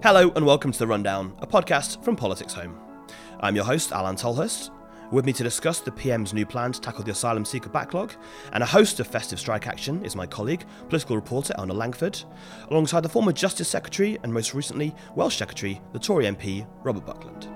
Hello and welcome to The Rundown, a podcast from Politics Home. I'm your host, Alan Tolhurst. With me to discuss the PM's new plan to tackle the asylum seeker backlog, and a host of festive strike action is my colleague, political reporter Anna Langford, alongside the former Justice Secretary and most recently Welsh Secretary, the Tory MP, Robert Buckland.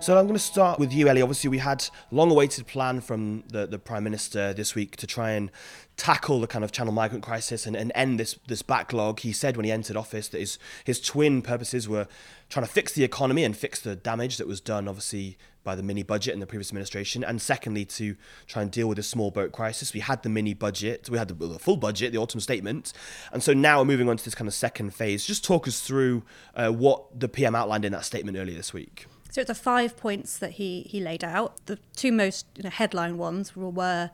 So I'm going to start with you, Ellie. Obviously, we had a long-awaited plan from the Prime Minister this week to try and tackle the kind of Channel migrant crisis and end this backlog. He said when he entered office that his twin purposes were trying to fix the economy and fix the damage that was done, obviously, by the mini-budget in the previous administration, and secondly, to try and deal with the small boat crisis. We had the mini-budget, we had the full budget, the autumn statement, and so now we're moving on to this kind of second phase. Just talk us through what the PM outlined in that statement earlier this week. So it's the 5 points that he laid out. The two most headline ones were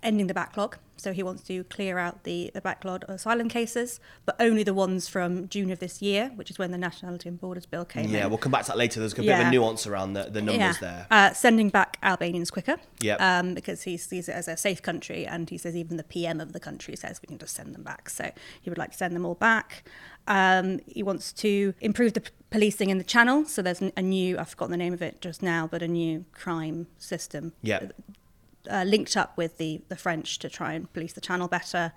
ending the backlog. So he wants to clear out the backlog of asylum cases, but only the ones from June of this year, which is when the Nationality and Borders Bill came in. Yeah, we'll come back to that later. There's a bit of a nuance around the numbers there. Sending back Albanians quicker, because he sees it as a safe country, and he says even the PM of the country says we can just send them back. So he would like to send them all back. He wants to improve the policing in the Channel. So there's a new, I've forgotten the name of it just now, but a new crime system linked up with the French to try and police the Channel better,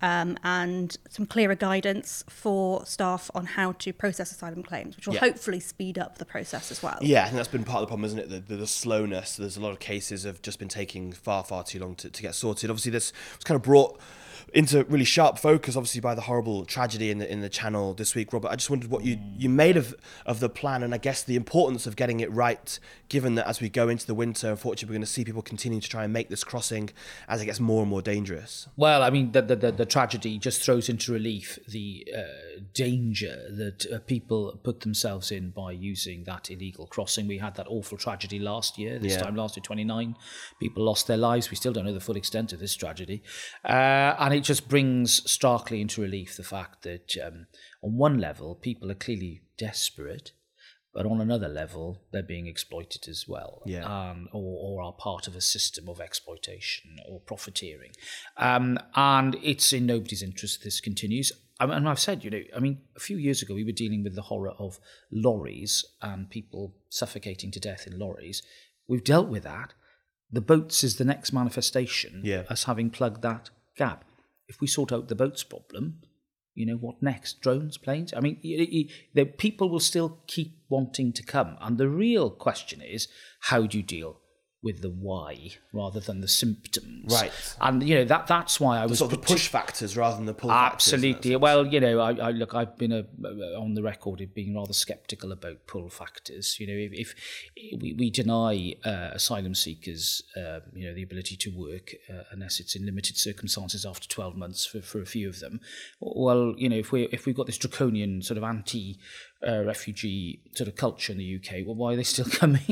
and some clearer guidance for staff on how to process asylum claims, which will hopefully speed up the process as well. Yeah, I think that's been part of the problem, isn't it? The slowness. There's a lot of cases have just been taking far, far too long to get sorted. Obviously, this was kind of brought into really sharp focus, obviously, by the horrible tragedy in the Channel this week. Robert, I just wondered what you made of the plan, and I guess the importance of getting it right, given that as we go into the winter, unfortunately, we're going to see people continue to try and make this crossing as it gets more and more dangerous. Well, I mean, the tragedy just throws into relief the danger that people put themselves in by using that illegal crossing. We had that awful tragedy last year. This time last year, 29 people lost their lives. We still don't know the full extent of this tragedy. And it just brings starkly into relief the fact that on one level, people are clearly desperate, but on another level, they're being exploited as well, or are part of a system of exploitation or profiteering. And it's in nobody's interest that this continues. And I've said, a few years ago, we were dealing with the horror of lorries and people suffocating to death in lorries. We've dealt with that. The boats is the next manifestation, us having plugged that gap. If we sort out the boats problem, what next? Drones, planes? I mean, people will still keep wanting to come. And the real question is, how do you deal with the why rather than the symptoms? Right. And, that's why I was... Sort of the push factors rather than the pull factors. Absolutely. Well, I've been on the record of being rather sceptical about pull factors. If we deny asylum seekers, the ability to work, unless it's in limited circumstances after 12 months for a few of them, well, if we've got this draconian sort of anti-refugee sort of culture in the UK, well, why are they still coming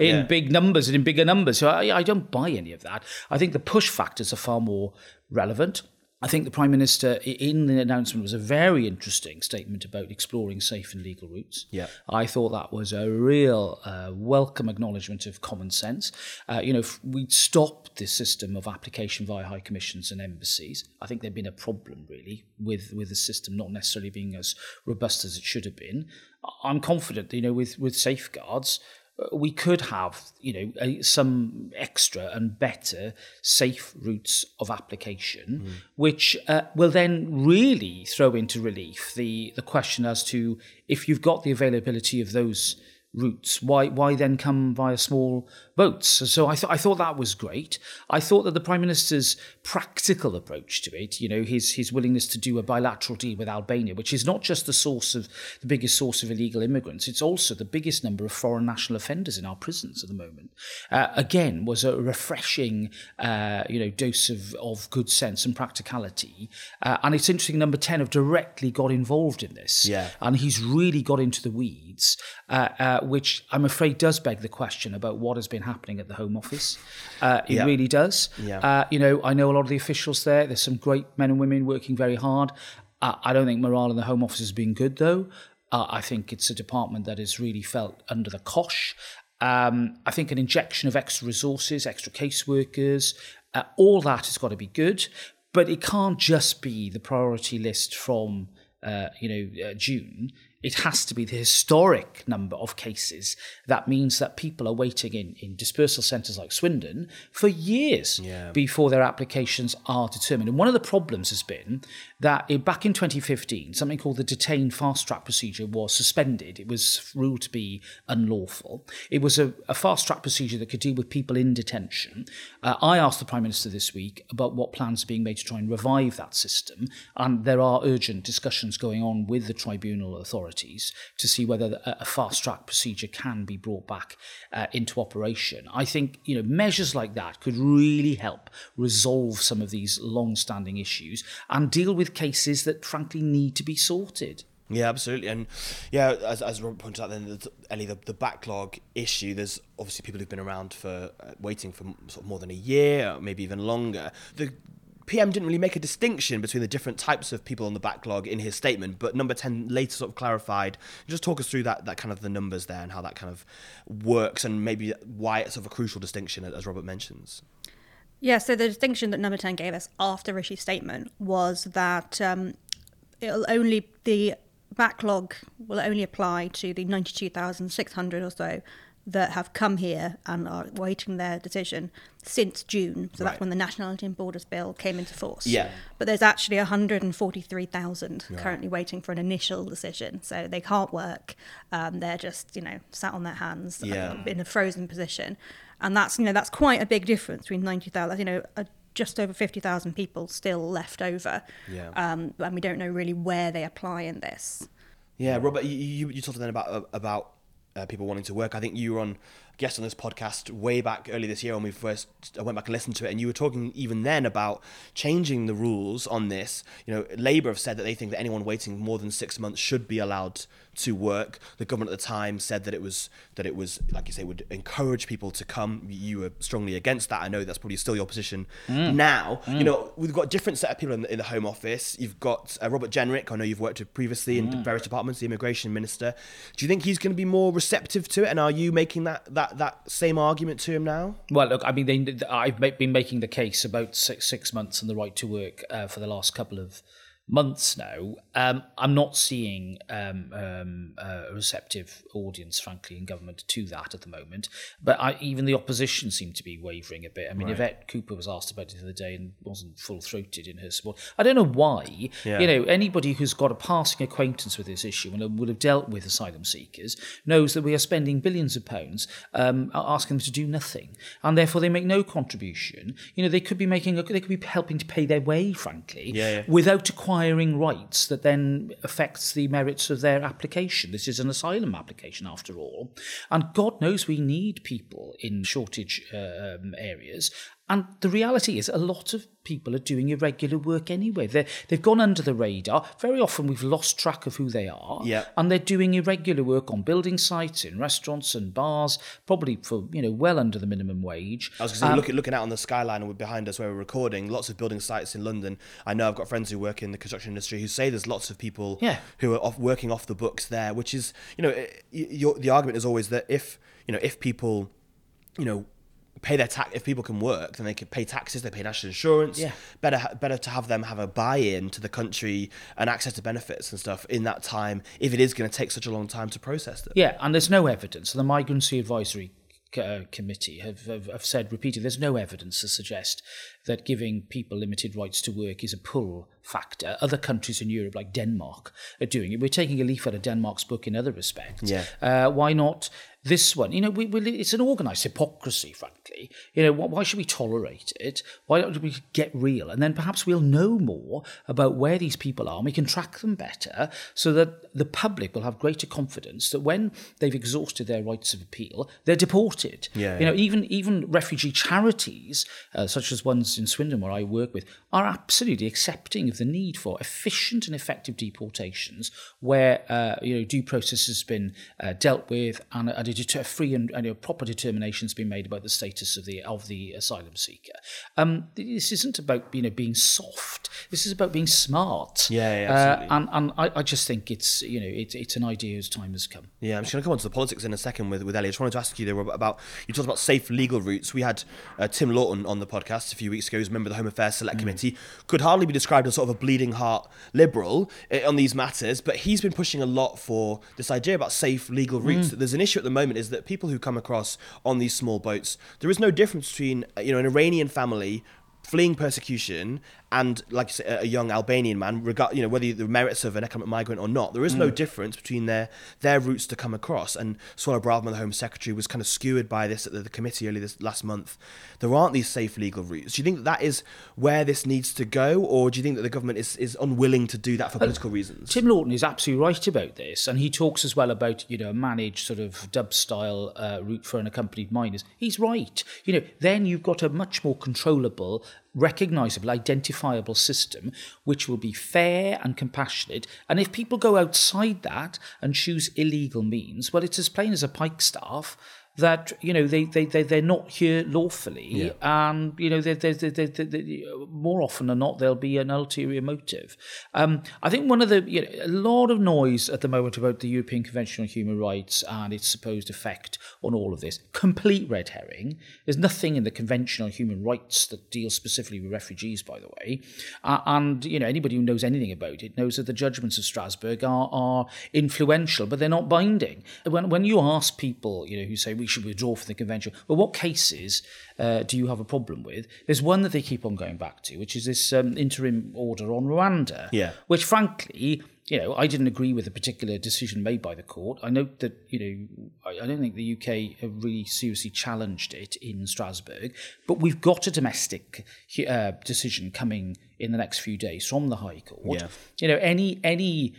in big numbers and in bigger numbers? So I don't buy any of that. I think the push factors are far more relevant. I think the Prime Minister, in the announcement, was a very interesting statement about exploring safe and legal routes. Yeah. I thought that was a real welcome acknowledgement of common sense. We'd stopped the system of application via high commissions and embassies. I think there'd been a problem, really, with the system not necessarily being as robust as it should have been. I'm confident that, with safeguards, we could have, some extra and better safe routes of application, which will then really throw into relief the question as to if you've got the availability of those routes, why then come via small boats? So I thought that was great. I thought that the Prime Minister's practical approach to it, his willingness to do a bilateral deal with Albania, which is not just the biggest source of illegal immigrants, it's also the biggest number of foreign national offenders in our prisons at the moment. Again, was a refreshing, dose of good sense and practicality. And it's interesting, number 10 have directly got involved in this. Yeah. And he's really got into the weeds, which I'm afraid does beg the question about what has been happening at the Home Office. It really does. Yeah. I know a lot of the officials there. There's some great men and women working very hard. I don't think morale in the Home Office has been good, though. I think it's a department that has really felt under the cosh. I think an injection of extra resources, extra caseworkers, all that has got to be good. But it can't just be the priority list from June. It has to be the historic number of cases. That means that people are waiting in dispersal centres like Swindon for years before their applications are determined. And one of the problems has been that back in 2015, something called the Detained Fast Track Procedure was suspended. It was ruled to be unlawful. It was a fast track procedure that could deal with people in detention. I asked the Prime Minister this week about what plans are being made to try and revive that system. And there are urgent discussions going on with the tribunal authority to see whether a fast-track procedure can be brought back into operation. I think measures like that could really help resolve some of these long-standing issues and deal with cases that, frankly, need to be sorted. Yeah, absolutely. And as Robert pointed out, then Ellie, the backlog issue. There's obviously people who've been around for waiting for sort of more than a year, maybe even longer. The PM didn't really make a distinction between the different types of people on the backlog in his statement, but number 10 later sort of clarified. Just talk us through that kind of the numbers there and how that kind of works and maybe why it's sort of a crucial distinction, as Robert mentions. Yeah, so the distinction that number 10 gave us after Rishi's statement was that the backlog will only apply to the 92,600 or so that have come here and are waiting their decision since June. So that's when the Nationality and Borders Bill came into force. Yeah. But there's actually 143,000 currently waiting for an initial decision. So they can't work. They're just, sat on their hands in a frozen position. And that's quite a big difference between 90,000, just over 50,000 people still left over. Yeah. And we don't know really where they apply in this. Yeah, Robert, you talked then about people wanting to work. I think you were on guest on this podcast way back early this year when I went back and listened to it, and you were talking even then about changing the rules on this. Labour have said that they think that anyone waiting more than 6 months should be allowed to work. The government at the time said that it was, like you say, would encourage people to come. You were strongly against that. I know that's probably still your position now. Mm. We've got a different set of people in the Home Office. You've got Robert Jenrick, I know you've worked with previously in various departments, the Immigration Minister. Do you think he's going to be more receptive to it? And are you making that same argument to him now? Well, look, I mean, I've been making the case about six months and the right to work for the last couple of months now. I'm not seeing a receptive audience, frankly, in government to that at the moment. But even the opposition seem to be wavering a bit. I mean, Yvette Cooper was asked about it the other day and wasn't full-throated in her support. I don't know why. Yeah. Anybody who's got a passing acquaintance with this issue and would have dealt with asylum seekers knows that we are spending billions of pounds asking them to do nothing, and therefore they make no contribution. They could be helping to pay their way, frankly, without acquiring rights that then affects the merits of their application. This is an asylum application, after all. And God knows we need people in shortage areas. And the reality is a lot of people are doing irregular work anyway. They've gone under the radar. Very often we've lost track of who they are. Yeah. And they're doing irregular work on building sites, in restaurants and bars, probably for well under the minimum wage. I was going to say, looking out on the skyline and behind us where we're recording, lots of building sites in London. I know I've got friends who work in the construction industry who say there's lots of people who are working off the books there, which is, the argument is always that if people, pay their tax. If people can work, then they can pay taxes. They pay national insurance. Yeah. Better to have them have a buy-in to the country and access to benefits and stuff in that time. If it is going to take such a long time to process them. Yeah, and there's no evidence. The Migrancy Advisory Committee have said repeatedly there's no evidence to suggest that giving people limited rights to work is a pull factor. Other countries in Europe, like Denmark, are doing it. We're taking a leaf out of Denmark's book in other respects. Yeah. Why not this one? It's an organised hypocrisy, frankly. Why should we tolerate it? Why don't we get real? And then perhaps we'll know more about where these people are and we can track them better so that the public will have greater confidence that when they've exhausted their rights of appeal, they're deported. Yeah. Even refugee charities, such as ones in Swindon where I work with, are absolutely accepting of the need for efficient and effective deportations where due process has been dealt with and a free and proper determination's been made about the status of the asylum seeker. This isn't about being soft. This is about being smart. Yeah, absolutely. And I just think it's an idea whose time has come. Yeah, I'm just going to come on to the politics in a second with Ellie. I just wanted to ask you there about, you talked about safe legal routes. We had Tim Lawton on the podcast a few weeks ago, who's a member of the Home Affairs Select Committee, could hardly be described as sort of a bleeding heart liberal on these matters, but he's been pushing a lot for this idea about safe legal routes. There's an issue at the moment is that people who come across on these small boats, there is no difference between an Iranian family fleeing persecution and, like you say, a young Albanian man, whether the merits of an economic migrant or not. There is no difference between their routes to come across. And Suella Braverman, the Home Secretary, was kind of skewered by this at the committee earlier last month. There aren't these safe legal routes. Do you think that is where this needs to go, or do you think that the government is unwilling to do that for political reasons? Tim Lawton is absolutely right about this, and he talks as well about a managed sort of dub-style route for unaccompanied minors. He's right. Then you've got a much more controllable, recognisable, identifiable system which will be fair and compassionate. And if people go outside that and choose illegal means, well, it's as plain as a pikestaff that they're not here lawfully, yeah. And they more often than not there'll be an ulterior motive. I think one of the a lot of noise at the moment about the European Convention on Human Rights and its supposed effect on all of this, complete red herring. There's nothing in the Convention on Human Rights that deals specifically with refugees, by the way. And anybody who knows anything about it knows that the judgments of Strasbourg are influential, but they're not binding. When you ask people who say we should withdraw from the convention, but what cases do you have a problem with? There's one that they keep on going back to, which is this interim order on Rwanda, yeah. Which frankly, I didn't agree with a particular decision made by the court. I note that, I don't think the UK have really seriously challenged it in Strasbourg, but we've got a domestic decision coming in the next few days from the High Court. Yeah. Any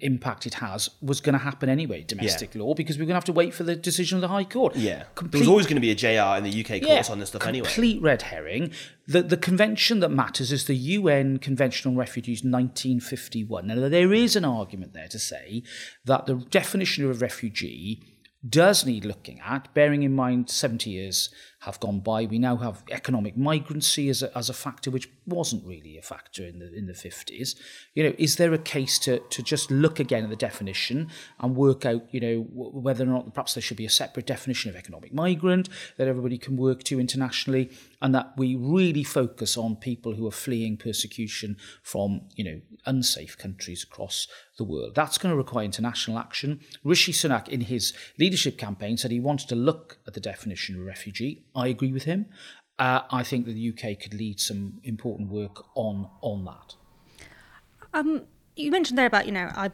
impact it has was going to happen anyway, domestic law, because we're going to have to wait for the decision of the High Court. Yeah, there was always going to be a JR in the UK courts on this stuff anyway. Complete red herring. The convention that matters is the UN Convention on Refugees 1951. Now, there is an argument there to say that the definition of a refugee does need looking at, bearing in mind 70 years have gone by. We now have economic migrancy as a factor, which wasn't really a factor in the 50s. Is there a case to just look again at the definition and work out, whether or not perhaps there should be a separate definition of economic migrant that everybody can work to internationally, and that we really focus on people who are fleeing persecution from, unsafe countries across the world. That's going to require international action. Rishi Sunak, in his leadership campaign, said he wanted to look at the definition of refugee. I agree with him. I think that the UK could lead some important work on that. You mentioned there about,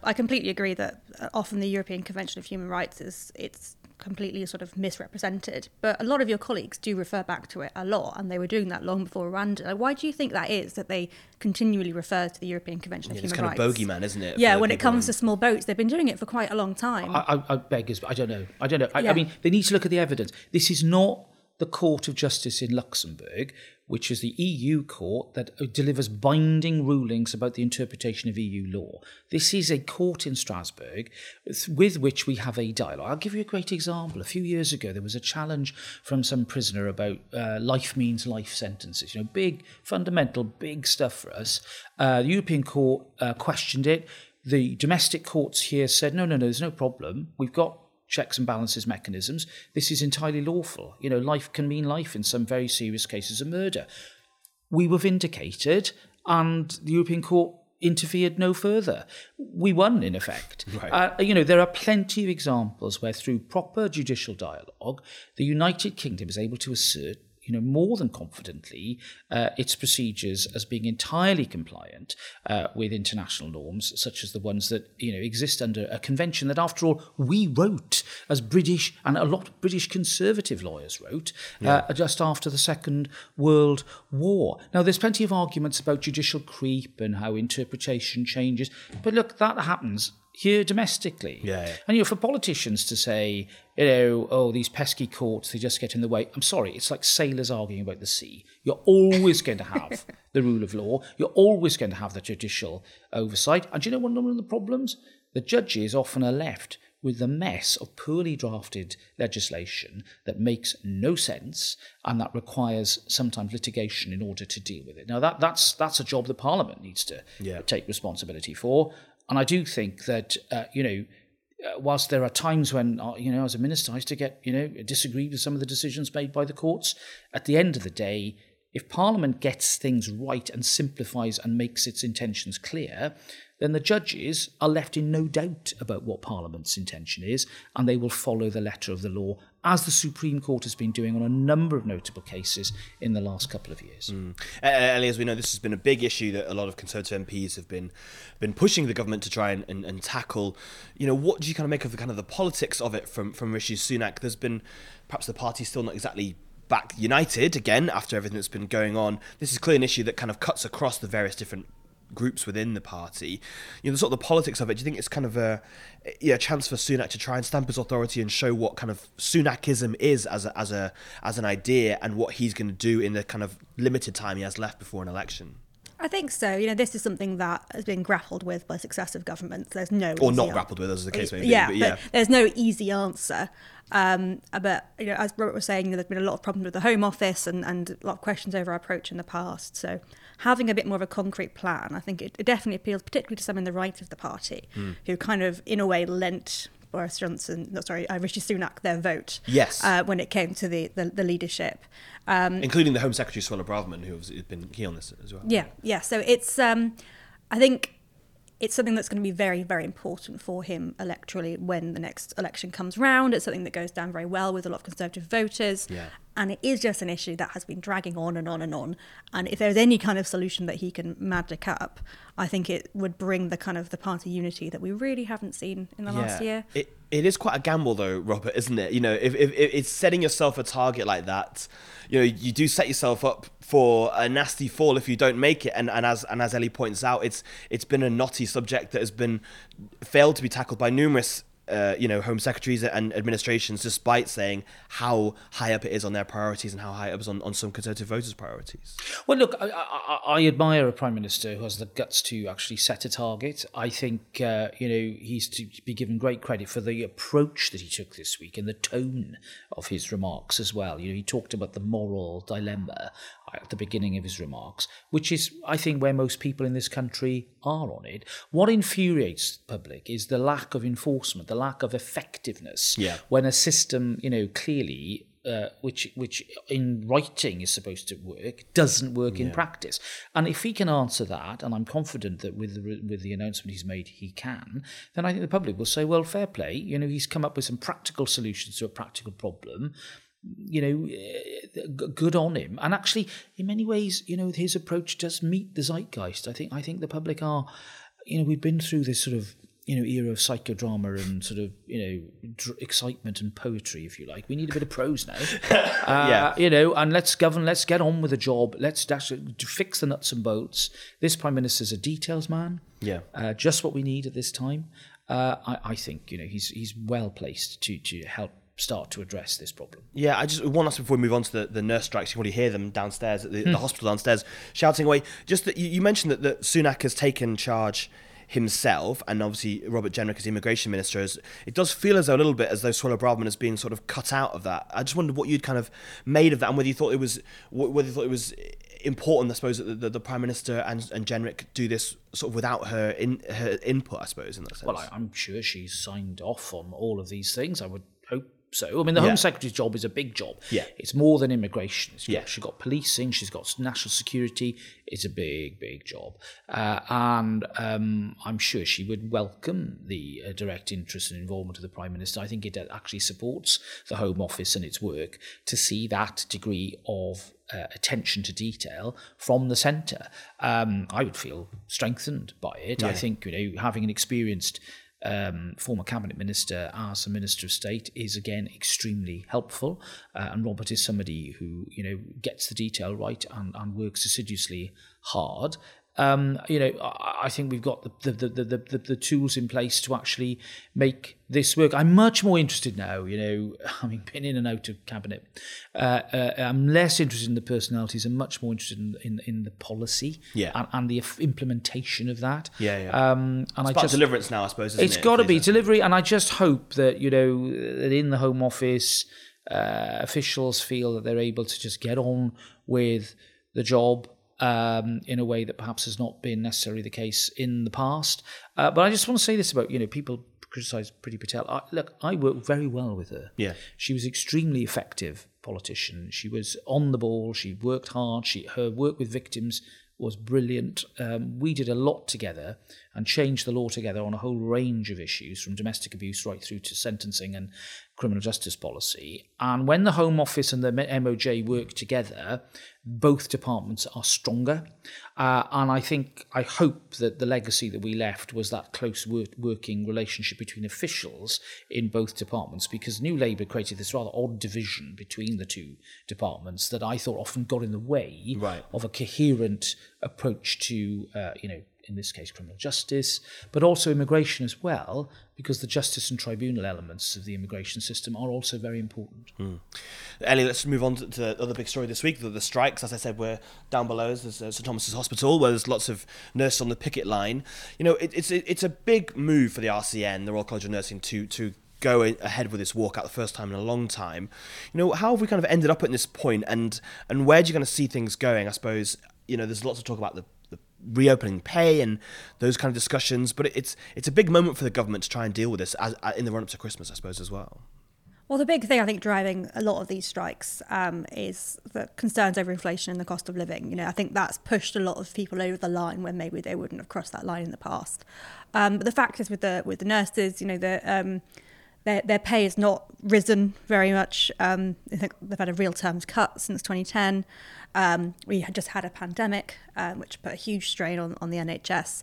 I completely agree that often the European Convention of Human Rights it's completely sort of misrepresented, but a lot of your colleagues do refer back to it a lot, and they were doing that long before Rwanda. Why do you think that is, that they continually refer to the European Convention of Human Rights? It's kind of bogeyman, isn't it? Yeah, when it comes to small boats, they've been doing it for quite a long time. I beg, I don't know. I mean, they need to look at the evidence. This is not the Court of Justice in Luxembourg, which is the EU court that delivers binding rulings about the interpretation of EU law. This is a court in Strasbourg with which we have a dialogue. I'll give you a great example. A few years ago, there was a challenge from some prisoner about life means life sentences. Big, fundamental, big stuff for us. The European Court questioned it. The domestic courts here said, no, there's no problem. We've got checks and balances mechanisms. This is entirely lawful. Life can mean life in some very serious cases of murder. We were vindicated, and the European Court interfered no further. We won, in effect. Right. There are plenty of examples where, through proper judicial dialogue, the United Kingdom is able to assert more than confidently its procedures as being entirely compliant with international norms, such as the ones that exist under a convention that, after all, we wrote as British, and a lot of British conservative lawyers wrote just after the Second World War. Now, there's plenty of arguments about judicial creep and how interpretation changes, but look, that happens here domestically. Yeah. And for politicians to say, these pesky courts, they just get in the way. I'm sorry, it's like sailors arguing about the sea. You're always going to have the rule of law. You're always going to have the judicial oversight. And do you know one of the problems? The judges often are left with the mess of poorly drafted legislation that makes no sense and that requires sometimes litigation in order to deal with it. Now, that's a job that Parliament needs to take responsibility for. And I do think that, whilst there are times when, as a minister, I used to get, disagreed with some of the decisions made by the courts, at the end of the day, if Parliament gets things right and simplifies and makes its intentions clear, then the judges are left in no doubt about what Parliament's intention is, and they will follow the letter of the law, as the Supreme Court has been doing on a number of notable cases in the last couple of years. Ellie, as we know, this has been a big issue that a lot of Conservative MPs have been pushing the government to try and tackle. What do you kind of make of the kind of the politics of it from Rishi Sunak? There's been perhaps the party still not exactly back united again after everything that's been going on. This is clearly an issue that kind of cuts across the various different groups within the party. The politics of it, do you think it's kind of a chance for Sunak to try and stamp his authority and show what kind of Sunakism is as an idea and what he's going to do in the kind of limited time he has left before an election? I think so. This is something that has been grappled with by successive governments. There's no or not grappled with, as the case may be. But there's no easy answer. But as Robert was saying, there's been a lot of problems with the Home Office and a lot of questions over our approach in the past. So having a bit more of a concrete plan, I think it definitely appeals, particularly to some in the right of the party, who kind of, in a way, lent Rishi Sunak their vote. Yes. When it came to the leadership, including the Home Secretary Suella Braverman, who has been key on this as well. Yeah. So it's, I think, it's something that's going to be very, very important for him electorally when the next election comes round. It's something that goes down very well with a lot of Conservative voters, and it is just an issue that has been dragging on and on and on. And if there's any kind of solution that he can magic up, I think it would bring the kind of the party unity that we really haven't seen in the last year. It is quite a gamble though, Robert, isn't it? If it's setting yourself a target like that, you do set yourself up for a nasty fall if you don't make it. And as Ellie points out, it's been a knotty subject that has been failed to be tackled by numerous Home Secretaries and administrations, despite saying how high up it is on their priorities and how high up it is on some Conservative voters' priorities. Well, look, I admire a Prime Minister who has the guts to actually set a target. I think, he's to be given great credit for the approach that he took this week and the tone of his remarks as well. He talked about the moral dilemma at the beginning of his remarks, which is, I think, where most people in this country are on it. What infuriates the public is the lack of enforcement, the lack of effectiveness, when a system, clearly, which in writing is supposed to work, doesn't work in practice. And if he can answer that, and I'm confident that with the announcement he's made he can, then I think the public will say, well, fair play, he's come up with some practical solutions to a practical problem. Good on him. And actually, in many ways, his approach does meet the zeitgeist. I think the public are, we've been through this sort of, era of psychodrama and sort of, excitement and poetry, if you like. We need a bit of prose now. And let's govern, let's get on with the job. Let's actually fix the nuts and bolts. This Prime Minister's a details man. Just what we need at this time. I think, he's well placed to help start to address this problem. I just one last before we move on to the nurse strikes. You can already hear them downstairs at the hospital downstairs shouting away. Just that you mentioned that Sunak has taken charge himself, and obviously Robert Jenrick as immigration minister, it does feel as though Suella Braverman has been sort of cut out of that. I just wondered what you'd kind of made of that and whether you thought it was important, I suppose, that the Prime Minister and Jenrick do this sort of without her input, I suppose, in that sense. Well, I'm sure she's signed off on all of these things, I would hope. So, the Home Secretary's job is a big job. It's more than immigration. She's got policing, she's got national security. It's a big, big job. And I'm sure she would welcome the direct interest and involvement of the Prime Minister. I think it actually supports the Home Office and its work to see that degree of attention to detail from the centre. I would feel strengthened by it. I think, having an experienced former cabinet minister as a Minister of State is again extremely helpful, and Robert is somebody who gets the detail right and works assiduously hard. I think we've got the tools in place to actually make this work. I'm much more interested now, having been in and out of cabinet. I'm less interested in the personalities and much more interested in the policy and the implementation of that. And it's about deliverance now, I suppose, isn't it? It's got to be delivery, and I just hope that, that in the Home Office, officials feel that they're able to just get on with the job in a way that perhaps has not been necessarily the case in the past. But I just want to say this about, people criticise Priti Patel. I worked very well with her. Yeah. She was an extremely effective politician. She was on the ball. She worked hard. Her work with victims was brilliant. We did a lot together and changed the law together on a whole range of issues, from domestic abuse right through to sentencing and criminal justice policy. And when the Home Office and the MOJ work together, both departments are stronger. And I hope that the legacy that we left was that close working relationship between officials in both departments, because New Labour created this rather odd division between the two departments that I thought often got in the way of a coherent approach to, in this case, criminal justice, but also immigration as well, because the justice and tribunal elements of the immigration system are also very important. Ellie, let's move on to the other big story this week, the strikes. As I said, we're down below. There's St Thomas's Hospital, where there's lots of nurses on the picket line. It's a big move for the RCN, the Royal College of Nursing, to go ahead with this walkout, the first time in a long time. How have we kind of ended up at this point, and where do you kind of see things going? I suppose, there's lots of talk about the reopening pay and those kind of discussions, but it's a big moment for the government to try and deal with this as in the run-up to Christmas, I suppose, as well. Well, the big thing I think driving a lot of these strikes is the concerns over inflation and the cost of living. I think that's pushed a lot of people over the line when maybe they wouldn't have crossed that line in the past. But the fact is, with the nurses, their pay has not risen very much. I think they've had a real terms cut since 2010. We had just had a pandemic, which put a huge strain on the NHS.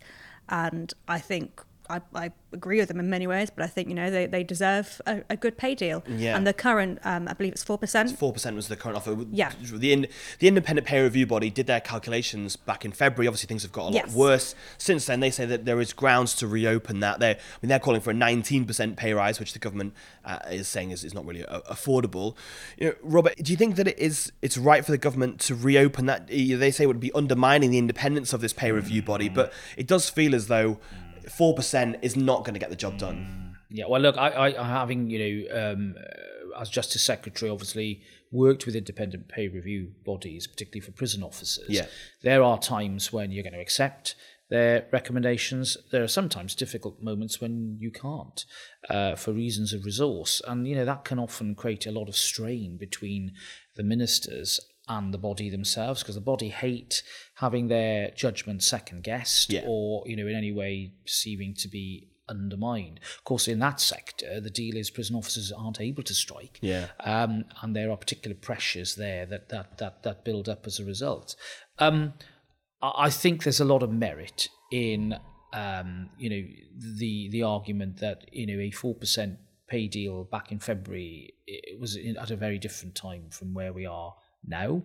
And I think I agree with them in many ways, but I think, they deserve a good pay deal. Yeah. And the current, I believe it's 4%. It's 4% was the current offer. Yeah. The Independent Pay Review Body did their calculations back in February. Obviously, things have got a lot worse since then. They say that there is grounds to reopen that. They're calling for a 19% pay rise, which the government is saying is not really affordable. Robert, do you think that it's right for the government to reopen that? They say it would be undermining the independence of this pay review body, but it does feel as though 4% is not going to get the job done. Yeah, well, look, I having, as Justice Secretary, obviously, worked with independent pay review bodies, particularly for prison officers. Yeah. There are times when you're going to accept their recommendations. There are sometimes difficult moments when you can't, for reasons of resource. And, that can often create a lot of strain between the ministers and the body themselves, because the body hate having their judgment second-guessed or, in any way seeming to be undermined. Of course, in that sector, the deal is prison officers aren't able to strike. Yeah. And there are particular pressures there that build up as a result. I think there's a lot of merit in, the argument that, a 4% pay deal back in February, it was at a very different time from where we are now.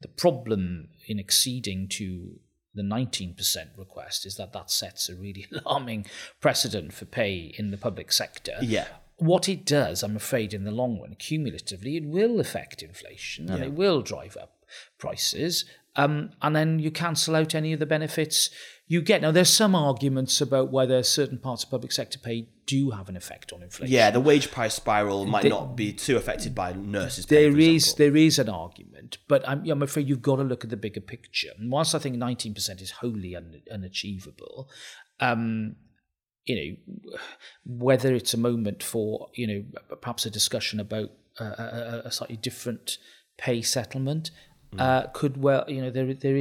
The problem in acceding to the 19% request is that sets a really alarming precedent for pay in the public sector. Yeah. What it does, I'm afraid, in the long run, cumulatively, it will affect inflation and it will drive up prices. And then you cancel out any of the benefits you get. Now, there's some arguments about whether certain parts of public sector pay do have an effect on inflation. Yeah, the wage price spiral might not be too affected by nurses' pay, There is an argument, but I'm afraid you've got to look at the bigger picture. And whilst I think 19% is wholly unachievable, whether it's a moment for, perhaps a discussion about a slightly different pay settlement, I think there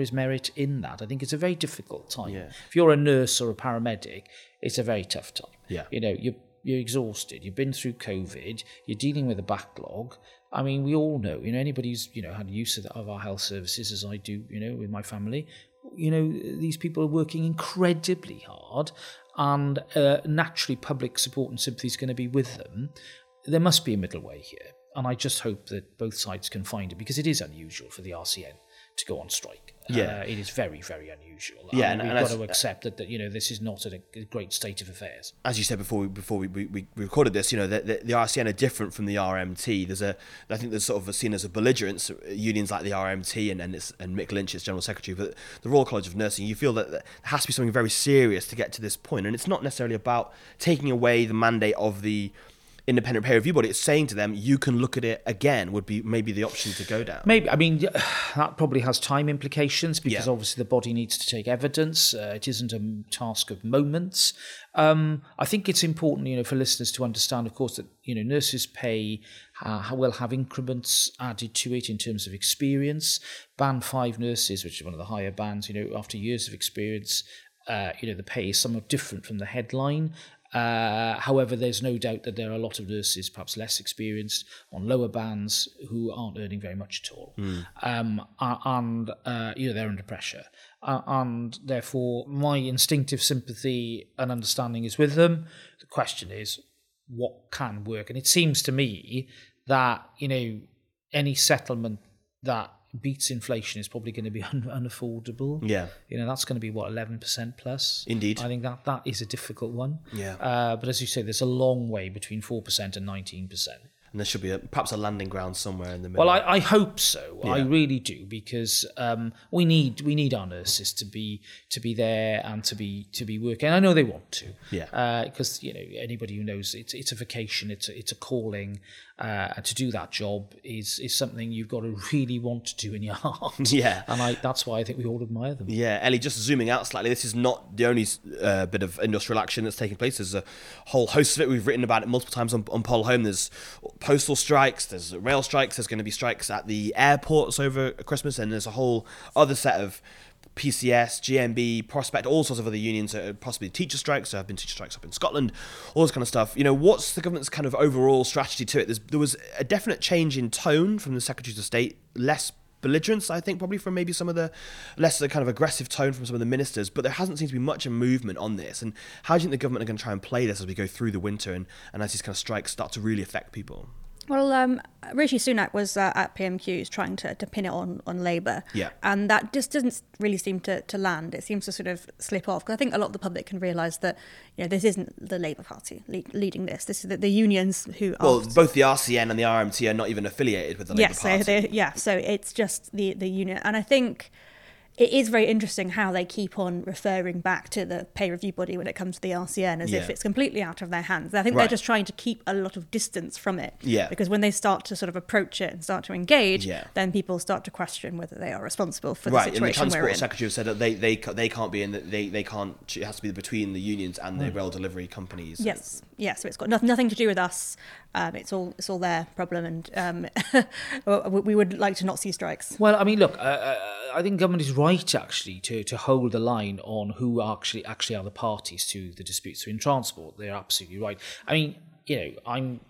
is merit in that. I think it's a very difficult time. Yeah. If you're a nurse or a paramedic, it's a very tough time. Yeah. You're exhausted. You've been through COVID. You're dealing with a backlog. I mean, we all know. Anybody who's had use of our health services, as I do, with my family, these people are working incredibly hard, and naturally, public support and sympathy is going to be with them. There must be a middle way here. And I just hope that both sides can find it, because it is unusual for the RCN to go on strike. Yeah. It is very, very unusual. We've got to accept that you know, this is not a great state of affairs. As you said before we recorded this, you know, the RCN are different from the RMT. I think there's sort of seen as a belligerence unions like the RMT and Mick Lynch as General Secretary, but the Royal College of Nursing, you feel that there has to be something very serious to get to this point. And it's not necessarily about taking away the mandate of the independent peer review body, it's saying to them, you can look at it again, would be maybe the option to go down. Maybe, I mean, that probably has time implications because obviously the body needs to take evidence. It isn't a task of moments. I think it's important, you know, for listeners to understand, of course, that, you know, nurses' pay will have increments added to it in terms of experience. Band 5 nurses, which is one of the higher bands, you know, after years of experience, you know, the pay is somewhat different from the headline. However, there's no doubt that there are a lot of nurses, perhaps less experienced, on lower bands who aren't earning very much at all. And you know, they're under pressure. And therefore, my instinctive sympathy and understanding is with them. The question is, what can work? And it seems to me that, you know, any settlement that beats inflation is probably going to be unaffordable. Yeah. You know, that's going to be, 11% plus? Indeed. I think that is a difficult one. Yeah. But as you say, there's a long way between 4% and 19%. And there should be perhaps a landing ground somewhere in the middle. Well, I hope so. Yeah. I really do, because we need our nurses to be there and to be working. I know they want to. Yeah. Because you know, anybody who knows it's a vocation, it's a calling, and to do that job is something you've got to really want to do in your heart. Yeah. And that's why I think we all admire them. Yeah, Ellie. Just zooming out slightly, this is not the only bit of industrial action that's taking place. There's a whole host of it. We've written about it multiple times on Pol Home. There's postal strikes, there's rail strikes, there's going to be strikes at the airports over Christmas, and there's a whole other set of PCS, GMB, Prospect, all sorts of other unions, possibly teacher strikes. There have been teacher strikes up in Scotland, all this kind of stuff. You know, what's the government's kind of overall strategy to it? There was a definite change in tone from the Secretaries of State, less belligerence, I think, probably from maybe some of the less the kind of aggressive tone from some of the ministers, but there hasn't seemed to be much of movement on this. And how do you think the government are going to try and play this as we go through the winter and as these kind of strikes start to really affect people? Well, Rishi Sunak was at PMQs trying to pin it on Labour. Yeah. And that just doesn't really seem to land. It seems to sort of slip off. Because I think a lot of the public can realise that, you know, this isn't the Labour Party leading this. This is the unions who are... Well, both the RCN and the RMT are not even affiliated with the Labour Party. So it's just the union. And I think... it is very interesting how they keep on referring back to the pay review body when it comes to the RCN as if it's completely out of their hands. I think they're just trying to keep a lot of distance from it. Yeah. Because when they start to sort of approach it and start to engage, then people start to question whether they are responsible for the situation we're in. Right, and the Transport Secretary said that they can't be in, they can't, it has to be between the unions and the rail delivery companies. Yes, yeah, so it's got nothing to do with us. It's all their problem, and we would like to not see strikes. Well, I mean, look, I think government is right actually to hold the line on who actually are the parties to the disputes. So in transport, they're absolutely right. I mean, you know, I'm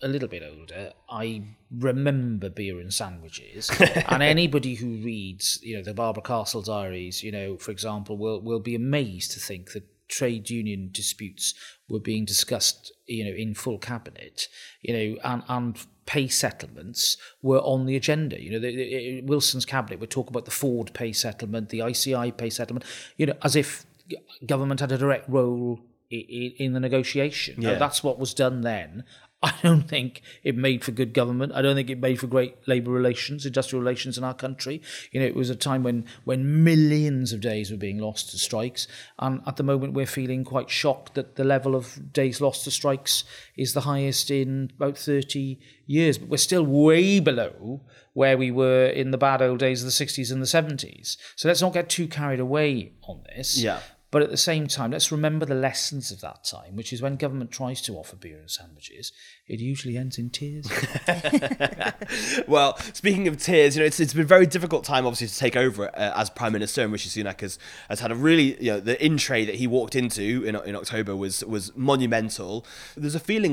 a little bit older. I remember beer and sandwiches, and anybody who reads, you know, the Barbara Castle diaries, you know, for example, will be amazed to think that trade union disputes were being discussed, you know, in full cabinet, you know, and pay settlements were on the agenda. You know, Wilson's cabinet would talk about the Ford pay settlement, the ICI pay settlement, you know, as if government had a direct role in the negotiation. Yeah. Now, that's what was done then. I don't think it made for good government. I don't think it made for great labour relations, industrial relations in our country. You know, it was a time when millions of days were being lost to strikes. And at the moment, we're feeling quite shocked that the level of days lost to strikes is the highest in about 30 years. But we're still way below where we were in the bad old days of the 60s and the 70s. So let's not get too carried away on this. Yeah. But at the same time, let's remember the lessons of that time, which is when government tries to offer beer and sandwiches, it usually ends in tears. Well, speaking of tears, you know, it's been a very difficult time, obviously, to take over as Prime Minister, and Rishi Sunak has had a really, you know, the in-tray that he walked into in October was monumental. There's a feeling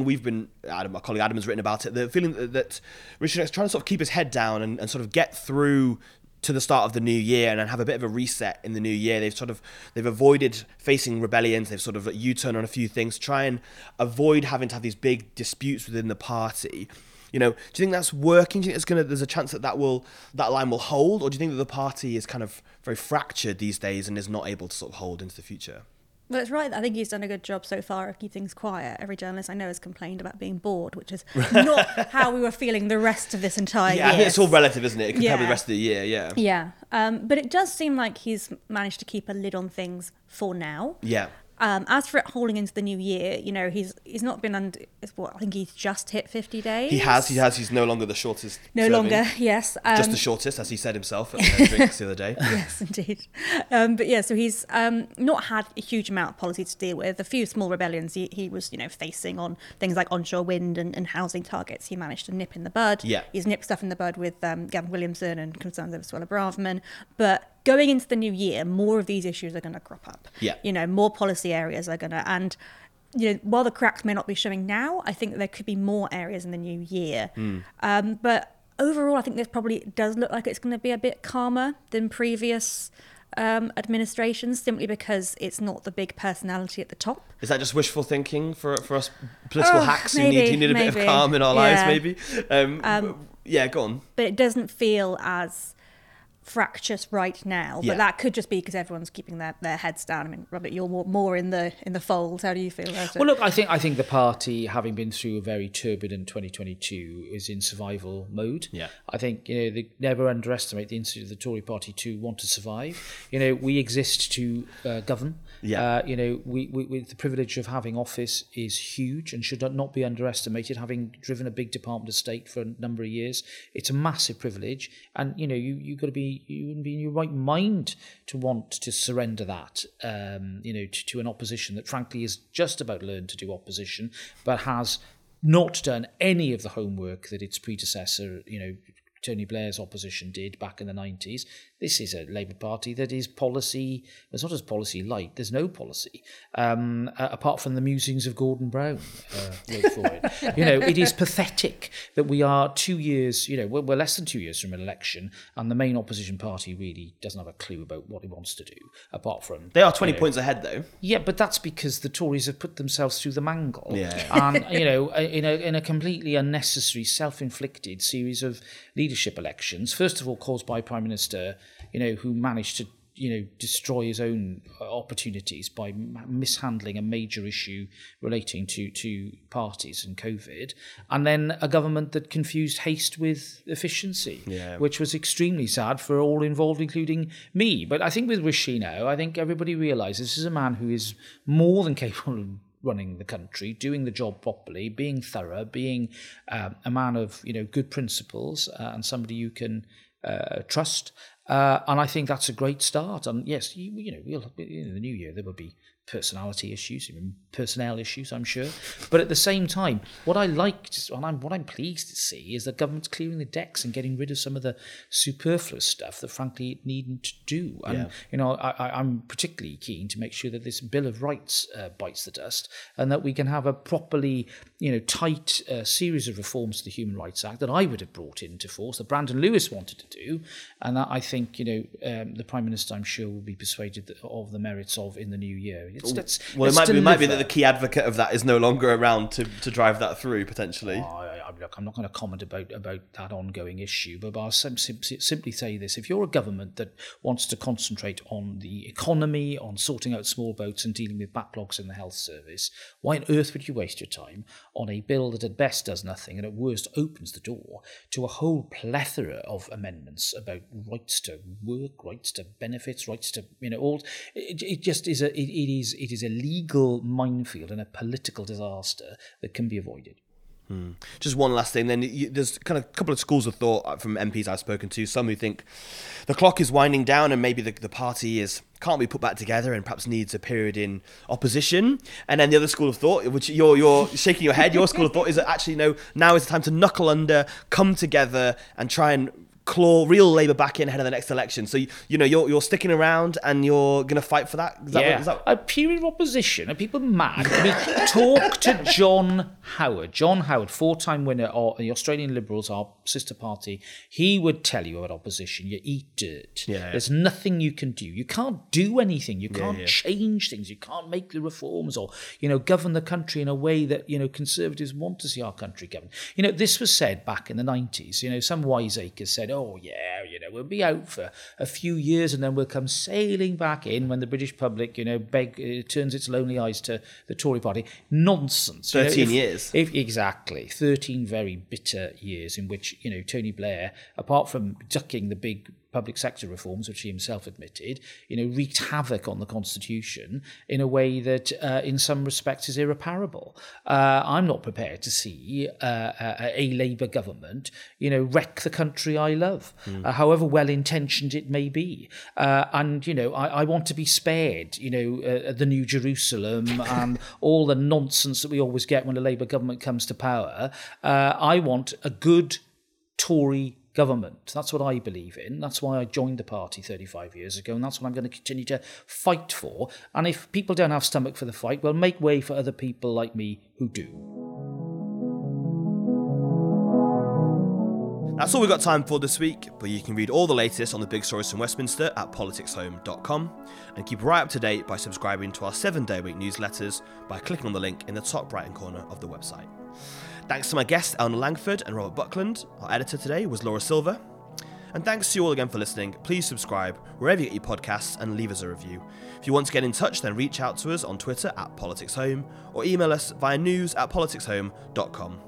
my colleague Adam has written about it, the feeling that Rishi Sunak's trying to sort of keep his head down and sort of get through to the start of the new year and have a bit of a reset in the new year. They've avoided facing rebellions. They've sort of U-turned on a few things, try and avoid having to have these big disputes within the party. You know, do you think that's working? Do you think there's a chance that line will hold, or do you think that the party is kind of very fractured these days and is not able to sort of hold into the future? Well, it's right. I think he's done a good job so far of keeping things quiet. Every journalist I know has complained about being bored, which is not how we were feeling the rest of this entire year. Yeah, I think it's all relative, isn't it? Compared with the rest of the year, yeah. Yeah, but it does seem like he's managed to keep a lid on things for now. Yeah. As for it holding into the new year, you know, he's not been under. I think he's just hit 50 days. He has. He's no longer the shortest. No longer, yes. Just the shortest, as he said himself at the drinks the other day. Yes, indeed. But yeah, so he's not had a huge amount of policy to deal with. A few small rebellions he was, you know, facing on things like onshore wind and housing targets. He managed to nip in the bud. Yeah. He's nipped stuff in the bud with Gavin Williamson and concerns over Suella Braverman, but. Going into the new year, more of these issues are going to crop up. Yeah. You know, more policy areas are going to... And, you know, while the cracks may not be showing now, I think that there could be more areas in the new year. Mm. But overall, I think this probably does look like it's going to be a bit calmer than previous administrations, simply because it's not the big personality at the top. Is that just wishful thinking for us political hacks? You need a bit of calm in our lives, maybe? Yeah, go on. But it doesn't feel as... fractious right now, but that could just be because everyone's keeping their heads down. I mean, Robert, you're more in the fold. How do you feel about it? Well, look, I think the party, having been through a very turbulent 2022, is in survival mode. Yeah, I think they never underestimate the instinct of the Tory party to want to survive. You know, we exist to govern. Yeah, we the privilege of having office is huge and should not be underestimated. Having driven a big Department of State for a number of years, it's a massive privilege, and you've got to be. You wouldn't be in your right mind to want to surrender that, to an opposition that frankly is just about learned to do opposition, but has not done any of the homework that its predecessor, Tony Blair's opposition did back in the 90s. This is a Labour Party that is policy, it's not as policy light, there's no policy, apart from the musings of Gordon Brown. It is pathetic that we are 2 years, we're less than 2 years from an election, and the main opposition party really doesn't have a clue about what it wants to do, apart from... They are 20 points ahead, though. Yeah, but that's because the Tories have put themselves through the mangle, and, in a completely unnecessary, self-inflicted series of leadership elections, first of all caused by Prime Minister, who managed to, destroy his own opportunities by mishandling a major issue relating to parties and COVID, and then a government that confused haste with efficiency, which was extremely sad for all involved, including me. But I think with Rishi now, I think everybody realises this is a man who is more than capable of running the country, doing the job properly, being thorough, being a man of, good principles and somebody you can trust. And I think that's a great start. And yes, we'll in the new year there will be personality issues, even personnel issues, I'm sure. But at the same time, what I liked and what I'm pleased to see is that government's clearing the decks and getting rid of some of the superfluous stuff that, frankly, it needn't do. And I'm particularly keen to make sure that this Bill of Rights bites the dust, and that we can have a properly, tight series of reforms to the Human Rights Act that I would have brought into force, that Brandon Lewis wanted to do, and that I think the Prime Minister, I'm sure, will be persuaded of the merits of in the new year. It might be that the key advocate of that is no longer around to drive that through, potentially. I'm not going to comment about that ongoing issue, but I'll simply say this. If you're a government that wants to concentrate on the economy, on sorting out small boats and dealing with backlogs in the health service, why on earth would you waste your time on a bill that at best does nothing and at worst opens the door to a whole plethora of amendments about rights to work, rights to benefits, rights to, all... It is a legal minefield and a political disaster that can be avoided. Hmm. Just one last thing then, there's kind of a couple of schools of thought from MPs I've spoken to, some who think the clock is winding down and maybe the party can't be put back together and perhaps needs a period in opposition, and then the other school of thought, which you're shaking your head, your school of thought is that actually no, now is the time to knuckle under, come together and try and claw real Labour back in ahead of the next election. So, you know, you're sticking around and you're going to fight for that? Is that yeah. Is that... A period of opposition. Are people mad? I mean, talk to John Howard. John Howard, four-time winner of the Australian Liberals, our sister party. He would tell you about opposition. You eat dirt. Yeah. There's nothing you can do. You can't do anything. You can't change things. You can't make the reforms or, you know, govern the country in a way that, you know, Conservatives want to see our country governed. You know, this was said back in the 90s. You know, some wiseacre said, oh, yeah, you know, we'll be out for a few years and then we'll come sailing back in when the British public, you know, turns its lonely eyes to the Tory party. Nonsense. 13 years. Exactly. 13 very bitter years in which, you know, Tony Blair, apart from ducking the big public sector reforms, which he himself admitted, you know, wreaked havoc on the Constitution in a way that in some respects is irreparable. I'm not prepared to see a Labour government, you know, wreck the country I love, however well-intentioned it may be. And, you know, I want to be spared, you know, the New Jerusalem and all the nonsense that we always get when a Labour government comes to power. I want a good Tory government. That's what I believe in. That's why I joined the party 35 years ago, and that's what I'm going to continue to fight for. And if people don't have stomach for the fight, well, make way for other people like me who do. That's all we've got time for this week, but you can read all the latest on the big stories from Westminster at politicshome.com and keep right up to date by subscribing to our 7-day-a-week newsletters by clicking on the link in the top right-hand corner of the website. Thanks to my guests, Eleanor Langford and Robert Buckland. Our editor today was Laura Silver. And thanks to you all again for listening. Please subscribe wherever you get your podcasts and leave us a review. If you want to get in touch, then reach out to us on Twitter at PoliticsHome or email us via news@politicshome.com.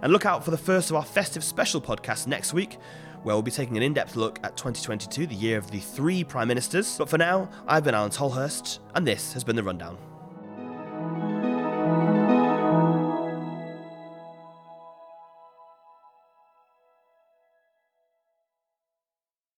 And look out for the first of our festive special podcasts next week, where we'll be taking an in-depth look at 2022, the year of the 3 Prime Ministers. But for now, I've been Alan Tolhurst, and this has been The Rundown.